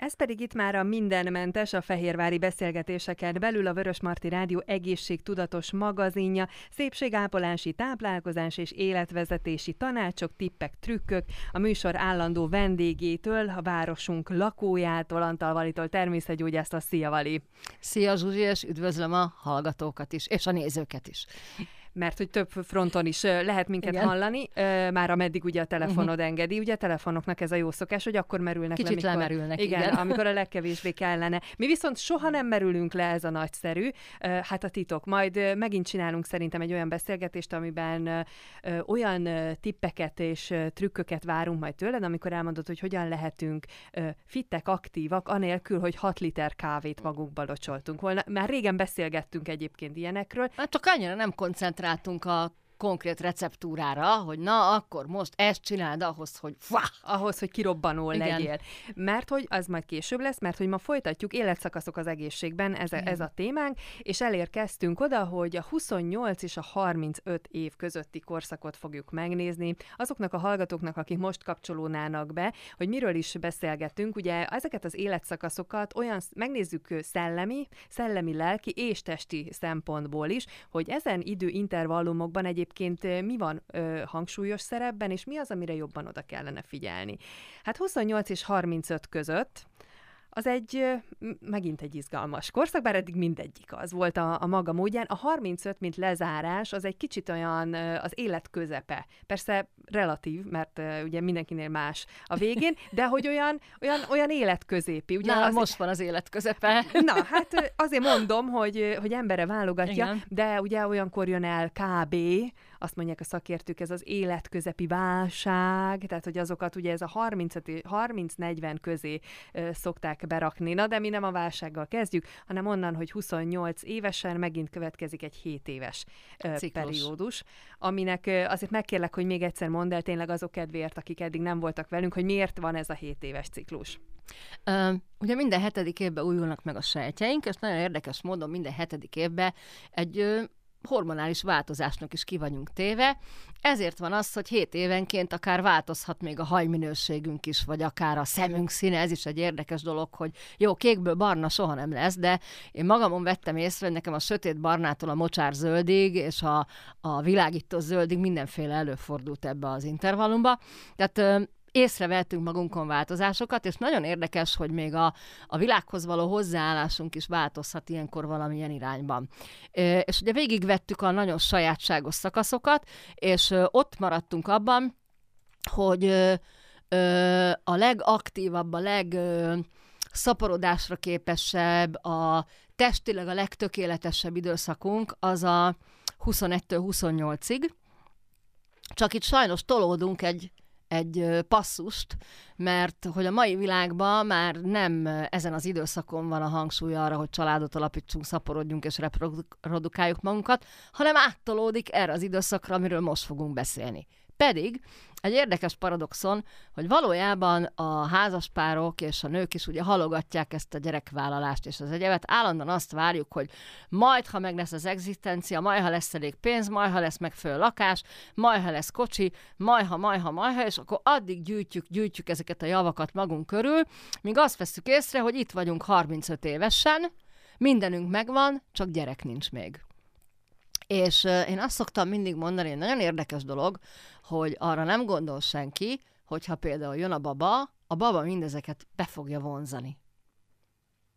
Ez pedig itt már a Mindenmentes, a fehérvári beszélgetéseken belül a Vörösmarty Rádió egészségtudatos magazinja, szépségápolási, táplálkozás és életvezetési tanácsok, tippek, trükkök, a műsor állandó vendégétől, a városunk lakójától, Antalvalitól, természetgyógyásztól. Szia, Vali! Szia, Zsuzsi, és üdvözlöm a hallgatókat is, és a nézőket is. Mert hogy több fronton is lehet minket hallani, már ameddig ugye a telefonod engedi. Ugye a telefonoknak ez a jó szokás, hogy akkor merülnek le. Kicsit lemerülnek, igen. Amikor a legkevésbé kellene. Mi viszont soha nem merülünk le, ez a nagyszerű. Hát a titok. Majd megint csinálunk szerintem egy olyan beszélgetést, amiben olyan tippeket és trükköket várunk majd tőled, amikor elmondod, hogy hogyan lehetünk fittek, aktívak, anélkül, hogy 6 liter kávét magunkba locsoltunk volna. Már régen beszélgettünk egyébként ilyenekről. Már csak annyira nem koncentrálunk a konkrét receptúrára, hogy na, akkor most ezt csináld ahhoz, hogy kirobbanó legyél. Mert hogy az majd később lesz, mert hogy ma folytatjuk, életszakaszok az egészségben, ez a témánk, és elérkeztünk oda, hogy a 28 és a 35 év közötti korszakot fogjuk megnézni. Azoknak a hallgatóknak, akik most kapcsolódnának be, hogy miről is beszélgetünk, ugye ezeket az életszakaszokat megnézzük szellemi, lelki és testi szempontból is, hogy ezen időintervallumokban egyébként mi van hangsúlyos szerepben, és mi az, amire jobban oda kellene figyelni. Hát 28 és 35 között az megint egy izgalmas korszak, bár eddig mindegyik az volt a maga módján. A 35, mint lezárás, az egy kicsit olyan az élet közepe. Persze relatív, mert ugye mindenkinél más a végén, de hogy olyan életközépi. Ugye na, most van az élet közepe. Na, hát azért mondom, hogy embere válogatja, igen. De ugye olyankor jön el kb., azt mondják a szakértők, ez az életközepi válság, tehát hogy azokat ugye ez a 30-40 közé szokták berakni. Na, de mi nem a válsággal kezdjük, hanem onnan, hogy 28 évesen megint következik egy 7 éves periódus, aminek azért megkérlek, hogy még egyszer mondd el tényleg azok kedvéért, akik eddig nem voltak velünk, hogy miért van ez a 7 éves ciklus. Ugye minden 7. évben újulnak meg a sejtjeink, és nagyon érdekes módon minden 7. évben egy hormonális változásnak is ki vagyunk téve, ezért van az, hogy 7 évenként akár változhat még a hajminőségünk is, vagy akár a szemünk színe, ez is egy érdekes dolog, hogy jó, kékből barna soha nem lesz, de én magamon vettem észre, hogy nekem a sötét barnától a mocsár zöldig, és a világító zöldig mindenféle előfordult ebbe az intervallumba, tehát észrevettünk magunkon változásokat, és nagyon érdekes, hogy még a világhoz való hozzáállásunk is változhat ilyenkor valamilyen irányban. És ugye végigvettük a nagyon sajátságos szakaszokat, és ott maradtunk abban, hogy a legaktívabb, a legszaporodásra képesebb, a testileg a legtökéletesebb időszakunk az a 21-től 28-ig. Csak itt sajnos tolódunk egy passzust, mert hogy a mai világban már nem ezen az időszakon van a hangsúly arra, hogy családot alapítsunk, szaporodjunk és reprodukáljuk magunkat, hanem áttolódik erre az időszakra, amiről most fogunk beszélni. Pedig egy érdekes paradoxon, hogy valójában a házaspárok és a nők is ugye halogatják ezt a gyerekvállalást és az egyebet. Állandóan azt várjuk, hogy majd, ha meg lesz az egzisztencia, majd, ha lesz elég pénz, majd, ha lesz megfelelő lakás, majd, ha lesz kocsi, majd, ha, és akkor addig gyűjtjük ezeket a javakat magunk körül, míg azt veszük észre, hogy itt vagyunk 35 évesen, mindenünk megvan, csak gyerek nincs még. És én azt szoktam mindig mondani, egy nagyon érdekes dolog, hogy arra nem gondol senki, hogyha például jön a baba mindezeket be fogja vonzani,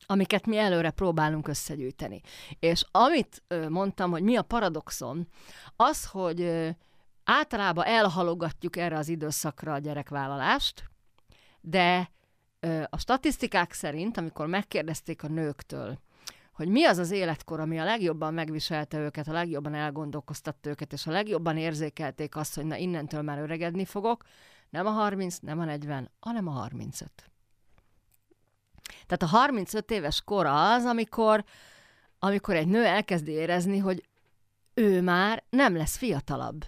amiket mi előre próbálunk összegyűjteni. És amit mondtam, hogy mi a paradoxon, az, hogy általában elhalogatjuk erre az időszakra a gyerekvállalást, de a statisztikák szerint, amikor megkérdezték a nőktől, hogy mi az az életkor, ami a legjobban megviselte őket, a legjobban elgondolkoztatta őket, és a legjobban érzékelték azt, hogy na, innentől már öregedni fogok, nem a 30, nem a 40, hanem a 35. Tehát a 35 éves kor az, amikor egy nő elkezdi érezni, hogy ő már nem lesz fiatalabb.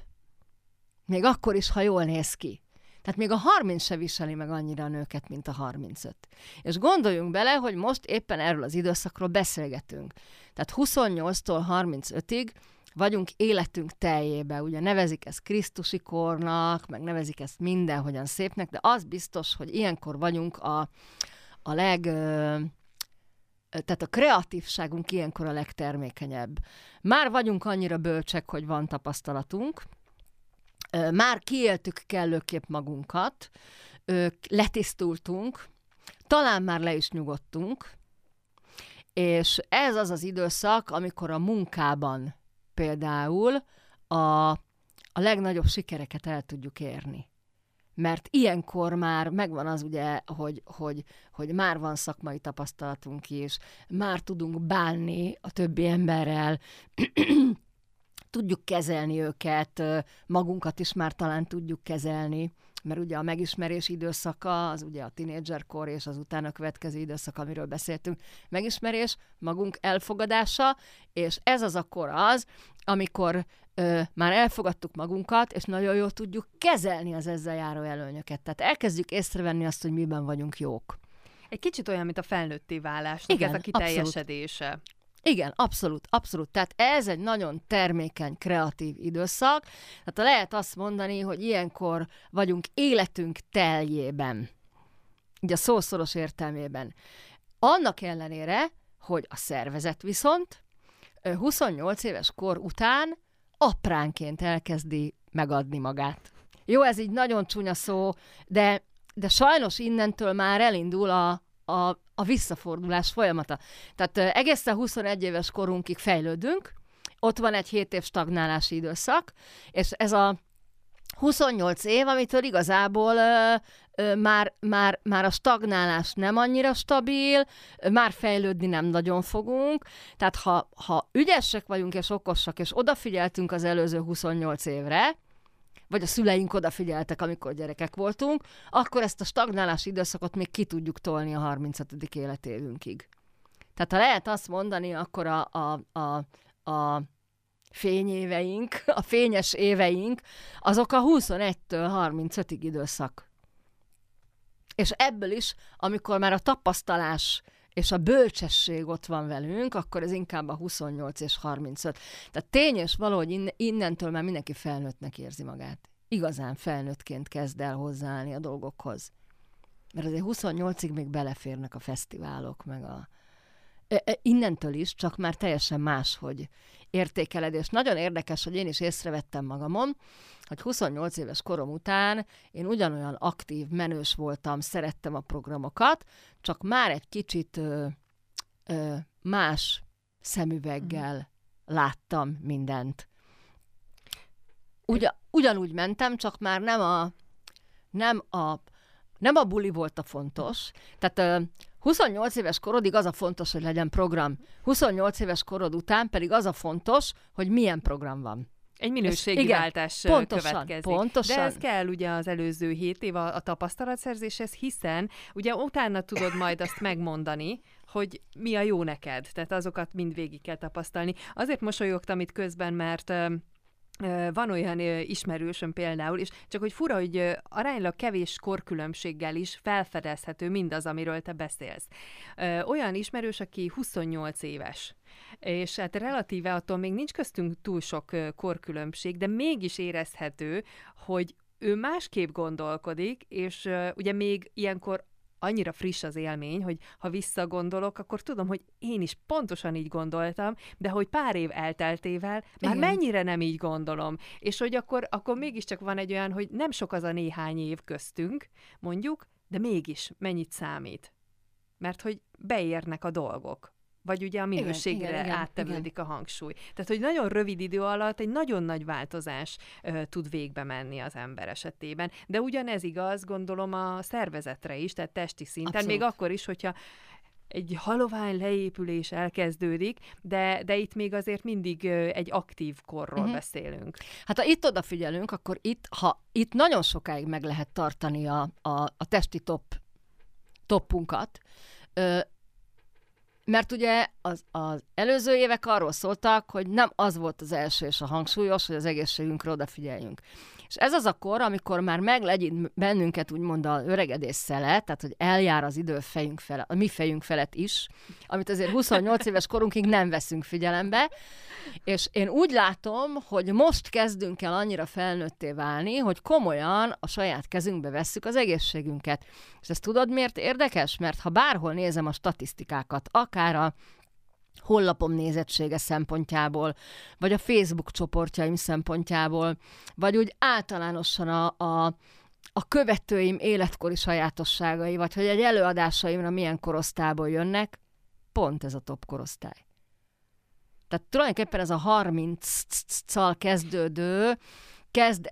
Még akkor is, ha jól néz ki. Tehát még a 30 se viseli meg annyira a nőket, mint a 35. És gondoljunk bele, hogy most éppen erről az időszakról beszélgetünk. Tehát 28-tól 35-ig vagyunk életünk teljébe. Ugye nevezik ezt krisztusi kornak, meg nevezik ezt mindenhogyan szépnek, de az biztos, hogy ilyenkor vagyunk a Tehát a kreatívságunk ilyenkor a legtermékenyebb. Már vagyunk annyira bölcsek, hogy van tapasztalatunk, már kiéltük kellőképp magunkat, letisztultunk, talán már le is nyugodtunk, és ez az az időszak, amikor a munkában például a legnagyobb sikereket el tudjuk érni. Mert ilyenkor már megvan az ugye, hogy már van szakmai tapasztalatunk is, már tudunk bánni a többi emberrel, tudjuk kezelni őket, magunkat is már talán tudjuk kezelni, mert ugye a megismerés időszaka, az ugye a tínédzserkor és az utána következő időszak, amiről beszéltünk, megismerés, magunk elfogadása, és ez az a kor az, amikor már elfogadtuk magunkat, és nagyon jól tudjuk kezelni az ezzel járó előnyöket. Tehát elkezdjük észrevenni azt, hogy miben vagyunk jók. Egy kicsit olyan, mint a felnőtté válásnak, ez a kiteljesedése. Abszolút. Igen, abszolút, abszolút. Tehát ez egy nagyon termékeny, kreatív időszak. Tehát lehet azt mondani, hogy ilyenkor vagyunk életünk teljében. Ugye a szószoros értelmében. Annak ellenére, hogy a szervezet viszont 28 éves kor után apránként elkezdi megadni magát. Jó, ez így nagyon csúnya szó, de sajnos innentől már elindul a visszafordulás folyamata. Tehát egészen 21 éves korunkig fejlődünk, ott van egy 7 év stagnálási időszak, és ez a 28 év, amitől igazából már a stagnálás nem annyira stabil, már fejlődni nem nagyon fogunk. Tehát ha ügyesek vagyunk és okosak, és odafigyeltünk az előző 28 évre, vagy a szüleink odafigyeltek, amikor gyerekek voltunk, akkor ezt a stagnálási időszakot még ki tudjuk tolni a 35. életévünkig. Tehát ha lehet azt mondani, akkor a fényéveink, a fényes éveink, azok a 21-től 35-ig időszak. És ebből is, amikor már a tapasztalás és a bölcsesség ott van velünk, akkor ez inkább a 28 és 35. Tehát tény és való, hogy innentől már mindenki felnőttnek érzi magát. Igazán felnőttként kezd el hozzáállni a dolgokhoz. Mert azért 28-ig még beleférnek a fesztiválok, meg a... Innentől is, csak már teljesen más, hogy értékeled, és nagyon érdekes, hogy én is észrevettem magamon, hogy 28 éves korom után én ugyanolyan aktív, menős voltam, szerettem a programokat, csak már egy kicsit más szemüveggel láttam mindent. Ugyanúgy mentem, csak már nem a buli volt a fontos. Tehát 28 éves korodig az a fontos, hogy legyen program. 28 éves korod után pedig az a fontos, hogy milyen program van. Egy minőségi váltás következik. Pontosan. De ez kell ugye az előző 7 év a tapasztalatszerzéshez, hiszen ugye utána tudod majd azt megmondani, hogy mi a jó neked. Tehát azokat mind végig kell tapasztalni. Azért mosolyogtam itt közben, mert... Van olyan ismerősöm például, és csak hogy fura, hogy aránylag kevés korkülönbséggel is felfedezhető mindaz, amiről te beszélsz. Olyan ismerős, aki 28 éves, és hát relatíve attól még nincs köztünk túl sok korkülönbség, de mégis érezhető, hogy ő másképp gondolkodik, és ugye még ilyenkor annyira friss az élmény, hogy ha visszagondolok, akkor tudom, hogy én is pontosan így gondoltam, de hogy pár év elteltével már mennyire nem így gondolom. És hogy akkor mégiscsak van egy olyan, hogy nem sok az a néhány év köztünk, mondjuk, de mégis mennyit számít. Mert hogy beérnek a dolgok. Vagy ugye a minőségre áttevődik a hangsúly. Tehát, hogy nagyon rövid idő alatt egy nagyon nagy változás tud végbe menni az ember esetében. De ugyanez igaz, gondolom, a szervezetre is, tehát testi szinten, abszolút. Még akkor is, hogyha egy halovány leépülés elkezdődik, de itt még azért mindig egy aktív korról beszélünk. Hát ha itt odafigyelünk, akkor itt nagyon sokáig meg lehet tartani a testi toppunkat, mert ugye az előző évek arról szóltak, hogy nem az volt az első és a hangsúlyos, hogy az egészségünkre odafigyeljünk. És ez az a kor, amikor már meglegyen bennünket úgymond a öregedés szele, tehát hogy eljár az idő fejünk fele, a mi fejünk felett is, amit azért 28 éves korunkig nem veszünk figyelembe, és én úgy látom, hogy most kezdünk el annyira felnőtté válni, hogy komolyan a saját kezünkbe vesszük az egészségünket. És ezt tudod miért érdekes? Mert ha bárhol nézem a statisztikákat, akár a honlapom nézettsége szempontjából, vagy a Facebook csoportjaim szempontjából, vagy úgy általánosan a követőim életkori sajátosságai, vagy hogy egy előadásaimra milyen korosztályból jönnek, pont ez a top korosztály. Tehát tulajdonképpen ez a 30-cal kezdődő kezd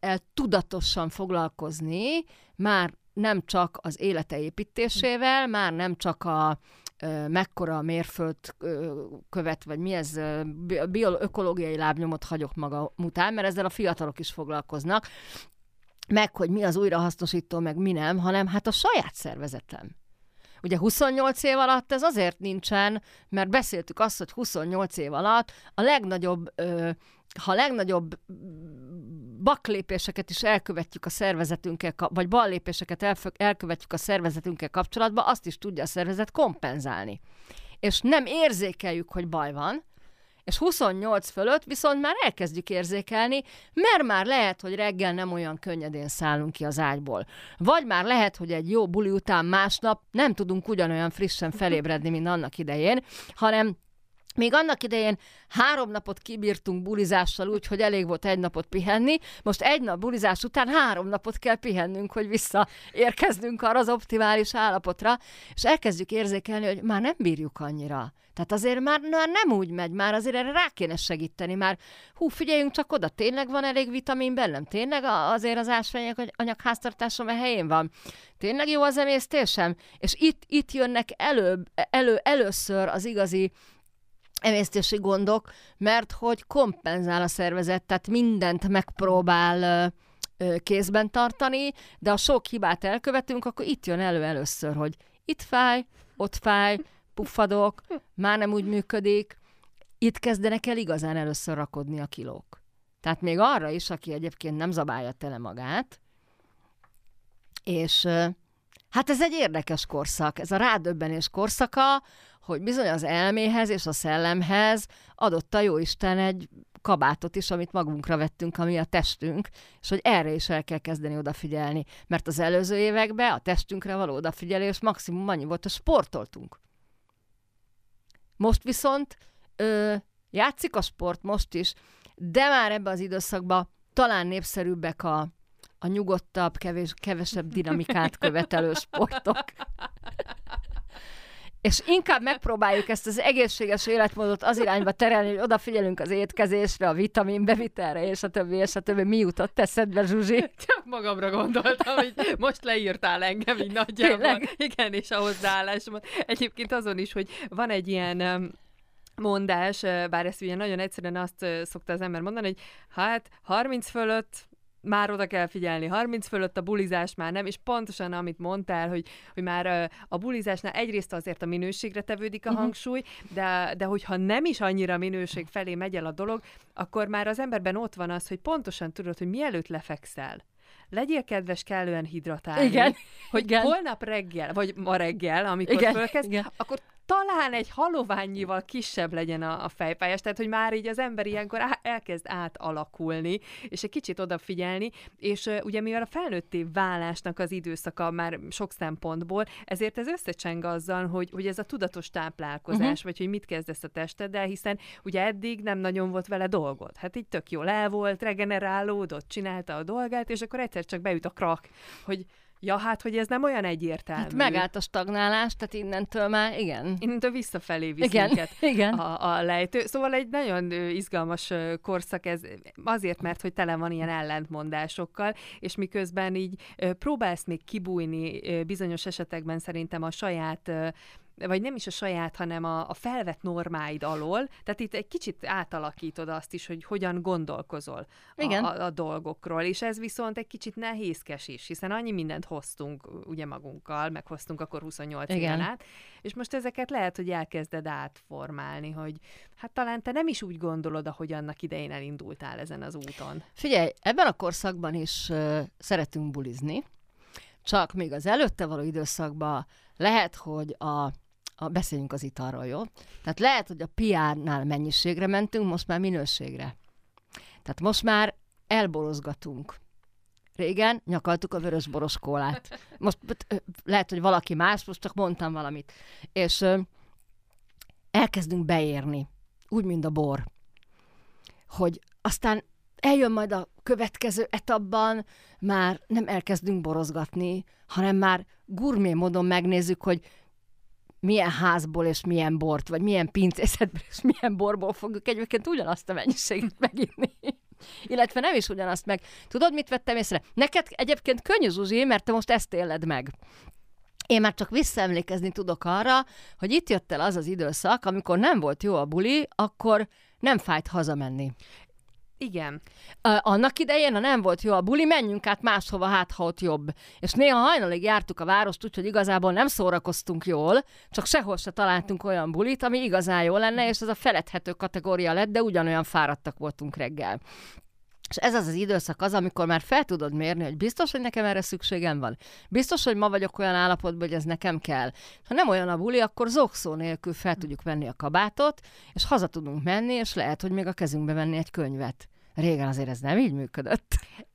el tudatosan foglalkozni már nem csak az élete építésével, már nem csak a mekkora a mérföld követ, vagy mi ez, ökológiai lábnyomot hagyok maga után, mert ezzel a fiatalok is foglalkoznak, meg hogy mi az újrahasznosító, meg mi nem, hanem hát a saját szervezetem. Ugye 28 év alatt ez azért nincsen, mert beszéltük azt, hogy 28 év alatt a legnagyobb, ha legnagyobb baklépéseket is elkövetjük a szervezetünkkel, vagy ballépéseket elkövetjük a szervezetünkkel kapcsolatban, azt is tudja a szervezet kompenzálni. És nem érzékeljük, hogy baj van, és 28 fölött viszont már elkezdjük érzékelni, mert már lehet, hogy reggel nem olyan könnyedén szállunk ki az ágyból. Vagy már lehet, hogy egy jó buli után másnap nem tudunk ugyanolyan frissen felébredni, mint annak idején, hanem még annak idején 3 napot kibírtunk bulizással úgy, hogy elég volt 1 napot pihenni, most 1 nap bulizás után 3 napot kell pihennünk, hogy visszaérkeznünk arra az optimális állapotra, és elkezdjük érzékelni, hogy már nem bírjuk annyira. Tehát azért már nem úgy megy, már azért erre rá kéne segíteni, már figyeljünk csak oda, tényleg van elég vitamin bennem, tényleg azért az ásványanyagháztartásom a helyén van, tényleg jó az emésztésem, és itt jönnek először az igazi emésztési gondok, mert hogy kompenzál a szervezet, tehát mindent megpróbál kézben tartani, de a sok hibát elkövetünk, akkor itt jön elő először, hogy itt fáj, ott fáj, puffadok, már nem úgy működik, itt kezdenek el igazán először rakodni a kilók. Tehát még arra is, aki egyébként nem zabálja tele magát, és hát ez egy érdekes korszak, ez a rádöbbenés korszaka, hogy bizony az elméhez és a szellemhez adott a jóisten egy kabátot is, amit magunkra vettünk, ami a testünk, és hogy erre is el kell kezdeni odafigyelni. Mert az előző években a testünkre való odafigyelés maximum annyi volt, hogy sportoltunk. Most viszont játszik a sport most is, de már ebben az időszakban talán népszerűbbek a nyugodtabb, kevesebb dinamikát követelő sportok. És inkább megpróbáljuk ezt az egészséges életmódot az irányba terelni, hogy odafigyelünk az étkezésre, a vitaminbevitelre, és a többi. Mi jutott eszedbe, Zsuzsi? Csak magamra gondoltam, hogy most leírtál engem így nagyjából. Tényleg? Igen, és a hozzáállásomat. Egyébként azon is, hogy van egy ilyen mondás, bár ezt ugye nagyon egyszerűen azt szokta az ember mondani, hogy hát 30 fölött már oda kell figyelni, 30 fölött a bulizás már nem, és pontosan amit mondtál, hogy már a bulizásnál egyrészt azért a minőségre tevődik a hangsúly, de hogyha nem is annyira minőség felé megy el a dolog, akkor már az emberben ott van az, hogy pontosan tudod, hogy mielőtt lefekszel, legyél kedves kellően hidratálni. Igen. Hogy igen. Holnap reggel, vagy ma reggel, amikor igen. Fölkezd, igen. Akkor talán egy haloványival kisebb legyen a fejfájás, tehát hogy már így az ember ilyenkor elkezd átalakulni, és egy kicsit odafigyelni, és ugye mivel a felnőtté válásnak az időszaka már sok szempontból, ezért ez összecseng azzal, hogy ez a tudatos táplálkozás, vagy hogy mit kezdesz a testeddel, hiszen ugye eddig nem nagyon volt vele dolgod. Hát így tök jól el volt, regenerálódott, csinálta a dolgát, és akkor egyszer csak beüt a krak, hogy ja, hát, hogy ez nem olyan egyértelmű. Hát megállt a stagnálás, tehát innentől már, igen. Innentől visszafelé visz minket a lejtő. Szóval egy nagyon izgalmas korszak ez, azért, mert hogy tele van ilyen ellentmondásokkal, és miközben így próbálsz még kibújni bizonyos esetekben szerintem a saját vagy nem is a saját, hanem a felvett normáid alól, tehát itt egy kicsit átalakítod azt is, hogy hogyan gondolkozol a dolgokról, és ez viszont egy kicsit nehézkes is, hiszen annyi mindent hoztunk ugye magunkkal, meghoztunk akkor 28 éven át, és most ezeket lehet, hogy elkezded átformálni, hogy hát talán te nem is úgy gondolod, ahogy annak idején elindultál ezen az úton. Figyelj, ebben a korszakban is szeretünk bulizni, csak még az előtte való időszakban lehet, hogy beszéljünk az italról, jó? Tehát lehet, hogy a PR-nál mennyiségre mentünk, most már minőségre. Tehát most már elborozgatunk. Régen nyakaltuk a vörösboros kólát. Most lehet, hogy valaki más, most csak mondtam valamit. És elkezdünk beérni, úgy, mint a bor. Hogy aztán eljön majd a következő etapban, már nem elkezdünk borozgatni, hanem már gurmé módon megnézzük, hogy milyen házból és milyen bort, vagy milyen pincészetből és milyen borból fogjuk egyébként ugyanazt a mennyiséget meginni. Illetve nem is ugyanazt meg. Tudod, mit vettem észre? Neked egyébként könnyű, Zsuzsi, mert te most ezt éled meg. Én már csak visszaemlékezni tudok arra, hogy itt jött el az az időszak, amikor nem volt jó a buli, akkor nem fájt hazamenni. Igen. Annak idején, ha nem volt jó a buli, menjünk át máshova, hát ha ott jobb. És néha hajnalig jártuk a várost, úgyhogy igazából nem szórakoztunk jól, csak sehol se találtunk olyan bulit, ami igazán jó lenne, és ez a feledhető kategória lett, de ugyanolyan fáradtak voltunk reggel. És ez az az időszak az, amikor már fel tudod mérni, hogy biztos, hogy nekem erre szükségem van. Biztos, hogy ma vagyok olyan állapotban, hogy ez nekem kell. Ha nem olyan a buli, akkor zokszó nélkül fel tudjuk venni a kabátot, és haza tudunk menni, és lehet, hogy még a kezünkbe venni egy könyvet. Régen azért ez nem így működött.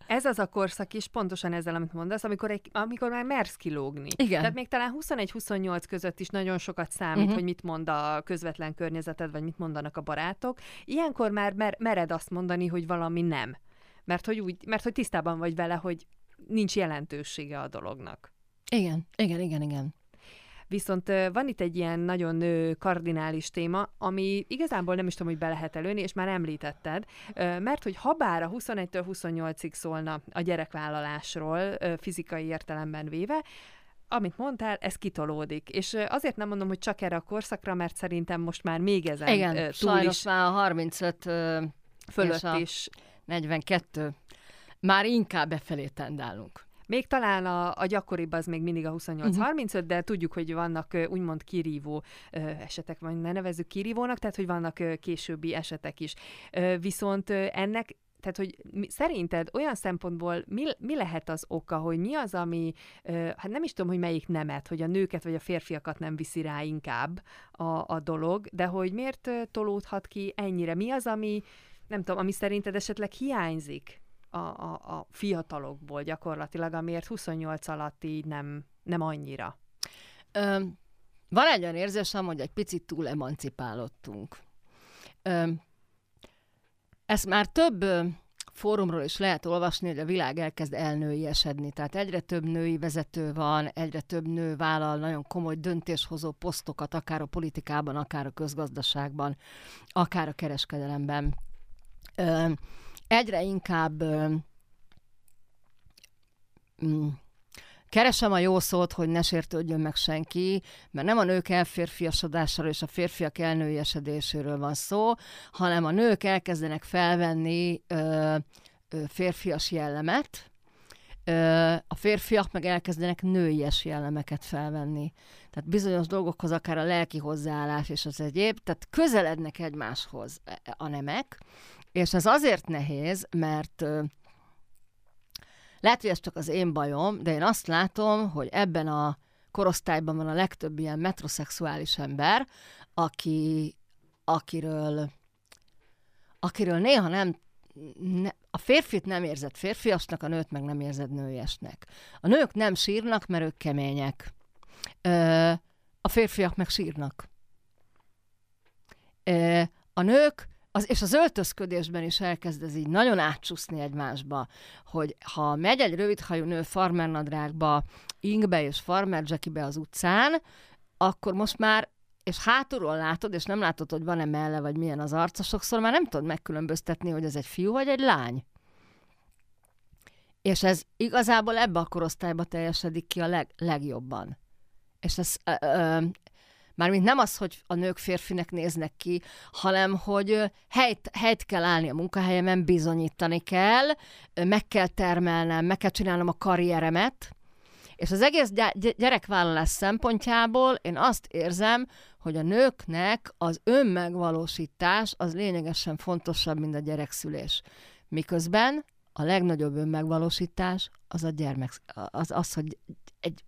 Ez az a korszak is, pontosan ezzel, amit mondasz, amikor már mersz kilógni. Igen. Tehát még talán 21-28 között is nagyon sokat számít, hogy mit mond a közvetlen környezeted, vagy mit mondanak a barátok. Ilyenkor már mered azt mondani, hogy valami nem. Mert hogy tisztában vagy vele, hogy nincs jelentősége a dolognak. Igen. Viszont van itt egy ilyen nagyon kardinális téma, ami igazából nem is tudom, hogy be lehet előni, és már említetted, mert hogy habár a 21-től 28-ig szólna a gyerekvállalásról fizikai értelemben véve, amit mondtál, ez kitolódik. És azért nem mondom, hogy csak erre a korszakra, mert szerintem most már még ezen túl is. Igen, sajnos már a 35 fölött is. 42. Már inkább befelé tendálunk. Még talán a gyakoribb az még mindig a 28-35, de tudjuk, hogy vannak úgymond kirívó esetek, vagy ne nevezzük kirívónak, tehát hogy vannak későbbi esetek is. Viszont ennek, tehát hogy szerinted olyan szempontból mi lehet az oka, hogy mi az, ami, hát nem is tudom, hogy melyik nemet, hogy a nőket vagy a férfiakat nem viszi rá inkább a dolog, de hogy miért tolódhat ki ennyire? Mi az, ami, nem tudom, ami szerinted esetleg hiányzik a fiatalokból gyakorlatilag, amiért 28 alatt így nem annyira? Van egy olyan érzésem, hogy egy picit túl emancipálódtunk. Ezt már több fórumról is lehet olvasni, hogy a világ elkezd elnőiesedni. Tehát egyre több női vezető van, egyre több nő vállal nagyon komoly döntéshozó posztokat, akár a politikában, akár a közgazdaságban, akár a kereskedelemben. Egyre inkább keresem a jó szót, hogy ne sértődjön meg senki, mert nem a nők elférfiasodásáról és a férfiak elnőiesedéséről van szó, hanem a nők elkezdenek felvenni férfias jellemet, a férfiak meg elkezdenek nőies jellemeket felvenni. Tehát bizonyos dolgokhoz akár a lelki hozzáállás és az egyéb, tehát közelednek egymáshoz a nemek, és ez azért nehéz, mert lehet, hogy ez csak az én bajom, de én azt látom, hogy ebben a korosztályban van a legtöbb ilyen metroszexuális ember, akiről néha a férfit nem érzed férfiasnak, a nőt meg nem érzed nőiesnek. A nők nem sírnak, mert ők kemények. A férfiak meg sírnak. A nők, és az öltözködésben is elkezd ez így nagyon átcsúszni egymásba, hogy ha megy egy rövidhajú nő farmernadrágba, ingbe és farmerzsekibe az utcán, akkor most már, és hátulról látod, és nem látod, hogy van-e melle, vagy milyen az arca, sokszor már nem tudod megkülönböztetni, hogy ez egy fiú, vagy egy lány. És ez igazából ebbe a korosztályba teljesedik ki a legjobban. És ez Mármint nem az, hogy a nők férfinek néznek ki, hanem hogy helyt kell állni a munkahelyemen, bizonyítani kell, meg kell termelnem, meg kell csinálnom a karrieremet, és az egész gyerekvállalás szempontjából én azt érzem, hogy a nőknek az önmegvalósítás az lényegesen fontosabb, mint a gyerekszülés. Miközben a legnagyobb önmegvalósítás az a gyermek, az hogy egy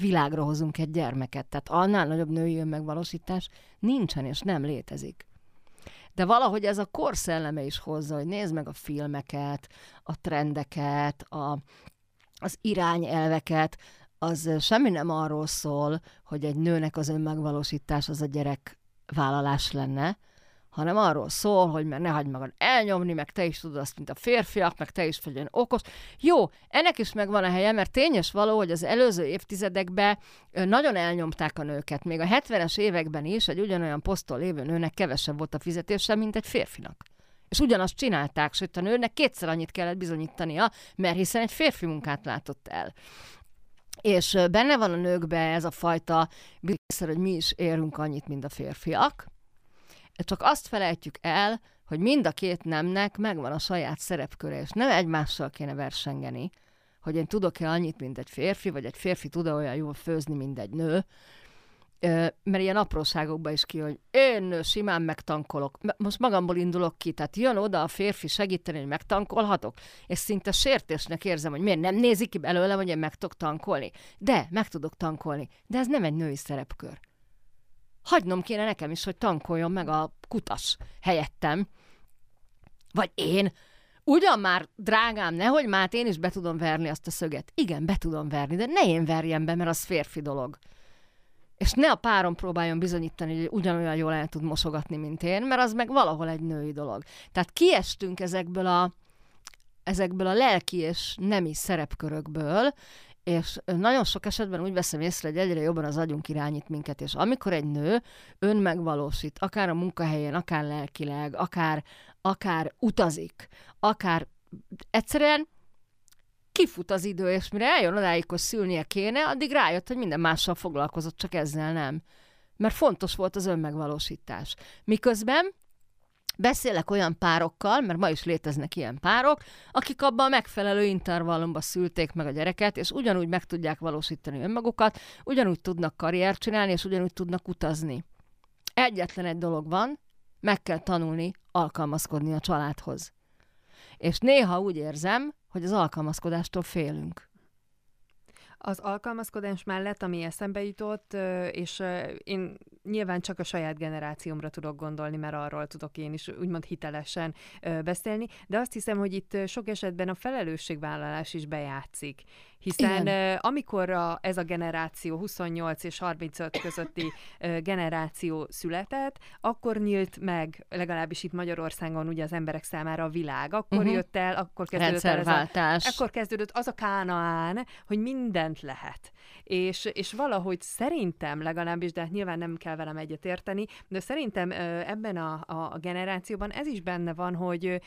világra hozunk egy gyermeket. Tehát annál nagyobb női önmegvalósítás nincsen és nem létezik. De valahogy ez a kor szelleme is hozza, hogy nézd meg a filmeket, a trendeket, az irányelveket, az semmi nem arról szól, hogy egy nőnek az önmegvalósítás az a gyerekvállalás lenne, hanem arról szól, hogy mert ne hagyd magad elnyomni, meg te is tudod azt, mint a férfiak, meg te is vagy olyan okos. Jó, ennek is megvan a helye, mert tényes való, hogy az előző évtizedekben nagyon elnyomták a nőket. Még a 70-es években is egy ugyanolyan poszton lévő nőnek kevesebb volt a fizetése, mint egy férfinak. És ugyanazt csinálták, sőt a nőnek kétszer annyit kellett bizonyítania, mert hiszen egy férfi munkát látott el. És benne van a nőkbe ez a fajta bizonyítszer, hogy mi is érünk annyit, mint a férfiak. Csak azt felejtjük el, hogy mind a két nemnek megvan a saját szerepköre, és nem egymással kéne versengeni, hogy én tudok-e annyit, mint egy férfi, vagy egy férfi tud-e olyan jól főzni, mint egy nő, mert ilyen apróságokban is ki, hogy én nő, simán megtankolok. Most magamból indulok ki, tehát jön oda a férfi segíteni, hogy megtankolhatok, és szinte sértésnek érzem, hogy miért nem nézik ki belőlem, hogy én meg tudok tankolni. De, meg tudok tankolni, de ez nem egy női szerepkör. Hagynom kéne nekem is, hogy tankoljon meg a kutas helyettem. Vagy én. Ugyan már, drágám, nehogy már én is be tudom verni azt a szöget. Igen, be tudom verni, de ne én verjem be, mert az férfi dolog. És ne a párom próbáljon bizonyítani, hogy ugyanolyan jól el tud mosogatni, mint én, mert az meg valahol egy női dolog. Tehát kiestünk ezekből a lelki és nemi szerepkörökből, és nagyon sok esetben úgy veszem észre, hogy egyre jobban az agyunk irányít minket, és amikor egy nő önmegvalósít, akár a munkahelyen, akár lelkileg, akár utazik, akár egyszerűen kifut az idő, és mire eljön odáig, hogy szülnie kéne, addig rájött, hogy minden mással foglalkozott, csak ezzel nem. Mert fontos volt az önmegvalósítás. Miközben beszélek olyan párokkal, mert ma is léteznek ilyen párok, akik abban a megfelelő intervallumban szülték meg a gyereket, és ugyanúgy meg tudják valósítani önmagukat, ugyanúgy tudnak karriert csinálni, és ugyanúgy tudnak utazni. Egyetlen egy dolog van, meg kell tanulni alkalmazkodni a családhoz. És néha úgy érzem, hogy az alkalmazkodástól félünk. Az alkalmazkodás mellett, ami eszembe jutott, és én nyilván csak a saját generációmra tudok gondolni, mert arról tudok én is úgymond hitelesen beszélni, de azt hiszem, hogy itt sok esetben a felelősségvállalás is bejátszik. Hiszen igen. Amikor ez a generáció, 28 és 35 közötti generáció született, akkor nyílt meg, legalábbis itt Magyarországon ugye az emberek számára a világ. Akkor jött el, akkor kezdődött el akkor kezdődött az a Kánaán, hogy mindent lehet. És valahogy szerintem legalábbis, de hát nyilván nem kell velem egyetérteni, de szerintem ebben a generációban ez is benne van, hogy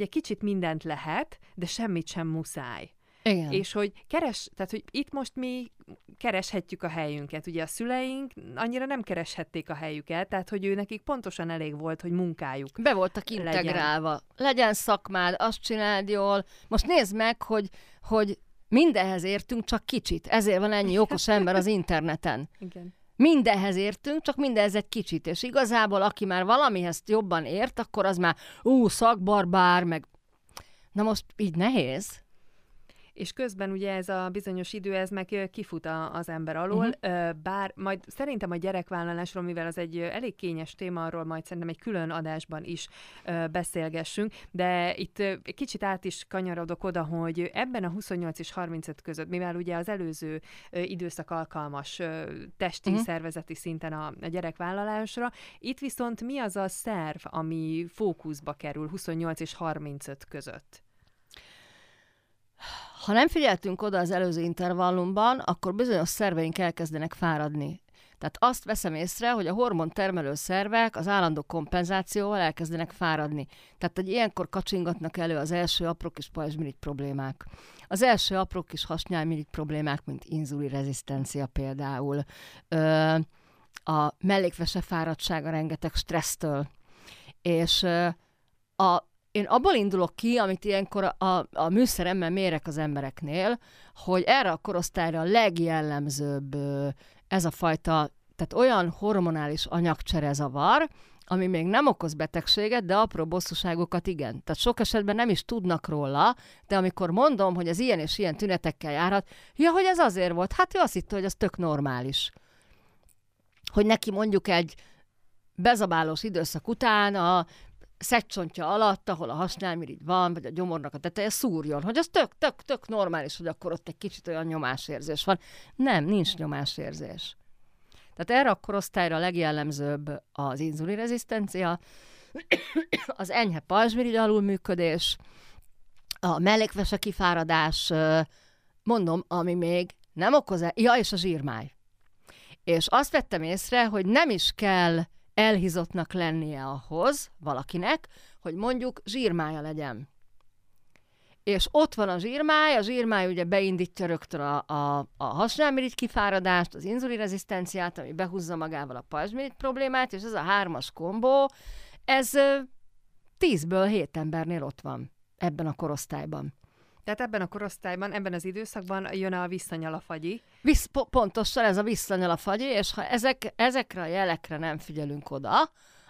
egy kicsit mindent lehet, de semmit sem muszáj. Igen. És hogy tehát hogy itt most mi kereshetjük a helyünket. Ugye a szüleink annyira nem kereshették a helyüket, tehát hogy őnekik pontosan elég volt, hogy munkájuk be voltak integrálva. Legyen szakmád, azt csináld jól. Most nézd meg, hogy mindenhez értünk, csak kicsit. Ezért van ennyi okos ember az interneten. Igen. Mindenhez értünk, csak mindenhez egy kicsit. És igazából, aki már valamihez jobban ért, akkor az már szakbarbár, meg... Na most így nehéz... És közben ugye ez a bizonyos idő, ez meg kifut az ember alól, bár majd szerintem a gyerekvállalásról, mivel az egy elég kényes téma, arról majd szerintem egy külön adásban is beszélgessünk, de itt kicsit át is kanyarodok oda, hogy ebben a 28 és 35 között, mivel ugye az előző időszak alkalmas testi, szervezeti szinten a gyerekvállalásra, itt viszont mi az a szerv, ami fókuszba kerül 28 és 35 között? Ha nem figyeltünk oda az előző intervallumban, akkor bizonyos szerveink elkezdenek fáradni. Tehát azt veszem észre, hogy a hormontermelő szervek az állandó kompenzációval elkezdenek fáradni. Tehát, hogy ilyenkor kacsingatnak elő az első apró kis pajzsmirigy problémák. Az első apró kis hasnyálmirigy problémák, mint inzulinrezisztencia például. a mellékvese fáradtsága rengeteg stressztől. És én abból indulok ki, amit ilyenkor a műszeremmel mérek az embereknél, hogy erre a korosztályra a legjellemzőbb ez a fajta, tehát olyan hormonális anyagcserezavar, ami még nem okoz betegséget, de apró bosszúságokat igen. Tehát sok esetben nem is tudnak róla, de amikor mondom, hogy ez ilyen és ilyen tünetekkel járhat, ja, hogy ez azért volt, hát ő azt hitte, hogy ez tök normális. Hogy neki mondjuk egy bezabálós időszak után a szegcsontja alatt, ahol a hasnyálmirigy van, vagy a gyomornak a teteje szúrjon, hogy az tök normális, hogy akkor ott egy kicsit olyan nyomásérzés van. Nem, nincs nyomásérzés. Tehát erre a korosztályra a legjellemzőbb az inzulinrezisztencia, az enyhe pajzsmirigy alulműködés, a mellékvese kifáradás, mondom, ami még nem okoz, ja, és a zsírmáj. És azt vettem észre, hogy nem is kell elhízottnak lennie ahhoz valakinek, hogy mondjuk zsírmája legyen. És ott van a zsírmáj ugye beindítja rögtön a hasnyálmirigy kifáradást, az inzulinrezisztenciát, ami behúzza magával a pajzsmirigy problémát, és ez a hármas kombó, ez 10-ből 7 embernél ott van ebben a korosztályban. Tehát ebben a korosztályban, ebben az időszakban jön a visszanyalafagyi. Pontosan ez a visszanyalafagyi, és ha ezekre a jelekre nem figyelünk oda,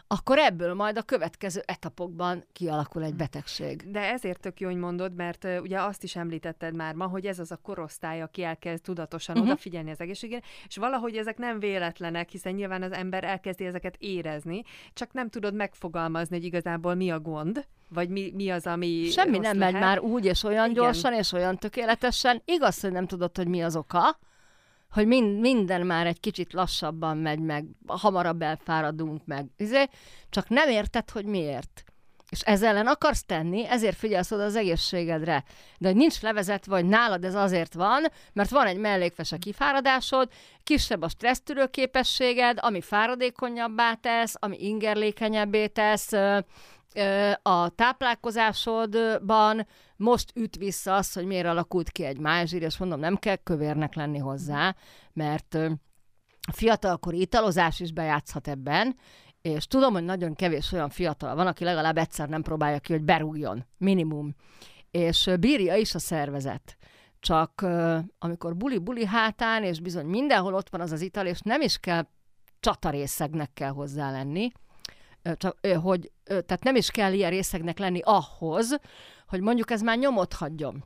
akkor ebből majd a következő etapokban kialakul egy betegség. De ezért tök jó, hogy mondod, mert ugye azt is említetted már ma, hogy ez az a korosztály, aki elkezd tudatosan odafigyelni az egészségére, és valahogy ezek nem véletlenek, hiszen nyilván az ember elkezdi ezeket érezni, csak nem tudod megfogalmazni, hogy igazából mi a gond, vagy mi az, ami semmi nem megy már úgy, és olyan gyorsan, és olyan tökéletesen. Igaz, hogy nem tudod, hogy mi az oka, hogy minden már egy kicsit lassabban megy, meg hamarabb elfáradunk, meg csak nem érted, hogy miért. És ez ellen akarsz tenni, ezért figyelsz oda az egészségedre. De hogy nincs levezetve, vagy nálad ez azért van, mert van egy mellékvese kifáradásod, kisebb a stressztűrő képességed, ami fáradékonyabbá tesz, ami ingerlékenyebbé tesz, a táplálkozásodban most üt vissza az, hogy miért alakult ki egy májzsír, és mondom, nem kell kövérnek lenni hozzá, mert fiatalkori italozás is bejátszhat ebben, és tudom, hogy nagyon kevés olyan fiatal van, aki legalább egyszer nem próbálja ki, hogy berúgjon, minimum. És bírja is a szervezet. Csak amikor buli-buli hátán, és bizony mindenhol ott van az az ital, és nem is kell csatarészegnek kell hozzá lenni, tehát nem is kell ilyen részegnek lenni ahhoz, hogy mondjuk ez már nyomot hagyjon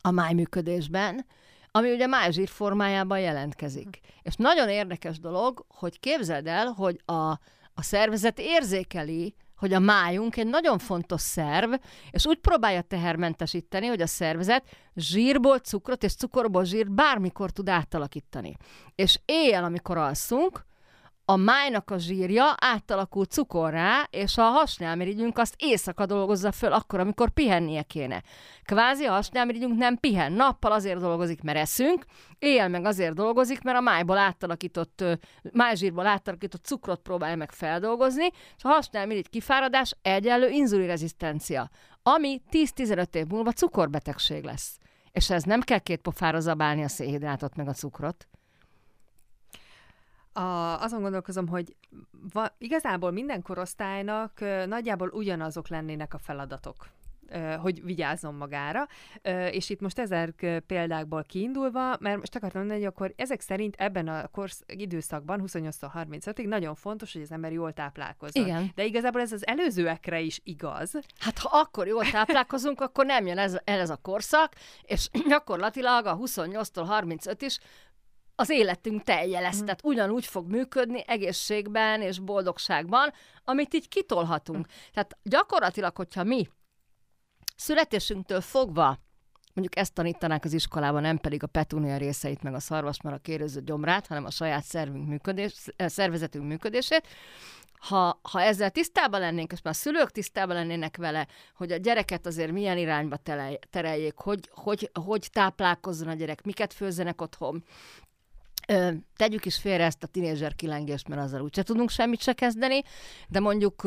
a májműködésben, ami ugye májzsír formájában jelentkezik. És nagyon érdekes dolog, hogy képzeld el, hogy a szervezet érzékeli, hogy a májunk egy nagyon fontos szerv, és úgy próbálja tehermentesíteni, hogy a szervezet zsírból cukrot és cukorból zsírt bármikor tud átalakítani. És éjjel, amikor alszunk, a májnak a zsírja átalakul cukorrá, és a hasnyálmirigyünk azt éjszaka dolgozza föl akkor, amikor pihennie kéne. Kvázi a hasnyálmirigyünk nem pihen. Nappal azért dolgozik, mert eszünk, éjjel meg azért dolgozik, mert a májzsírból átalakított cukrot próbálja meg feldolgozni, és a hasnyálmirigy kifáradás egyenlő inzulinrezisztencia, ami 10-15 év múlva cukorbetegség lesz. És ez nem kell két pofára zabálni a szénhidrátot meg a cukrot. Azon gondolkozom, hogy igazából minden korosztálynak nagyjából ugyanazok lennének a feladatok, hogy vigyázzon magára, és itt most ezek példákból kiindulva, mert most akartam mondani, hogy akkor ezek szerint ebben a időszakban, 28-35-ig nagyon fontos, hogy az ember jól táplálkozzon. Igen. De igazából ez az előzőekre is igaz. Hát ha akkor jól táplálkozunk, akkor nem jön el ez a korszak, és gyakorlatilag a 28-35 is az életünk telje lesz, tehát ugyanúgy fog működni egészségben és boldogságban, amit így kitolhatunk. Tehát gyakorlatilag, hogyha mi születésünktől fogva, mondjuk ezt tanítanák az iskolában, nem pedig a petúnia részeit, meg a szarvasmarha kérőző gyomrát, hanem a saját szervezetünk működését, ha ezzel tisztában lennénk, és már a szülők tisztában lennének vele, hogy a gyereket azért milyen irányba tereljék, hogy táplálkozzon a gyerek, miket főzzenek otthon, tegyük is félre ezt a tinédzser kilengést, mert azzal úgyse tudunk semmit se kezdeni, de mondjuk,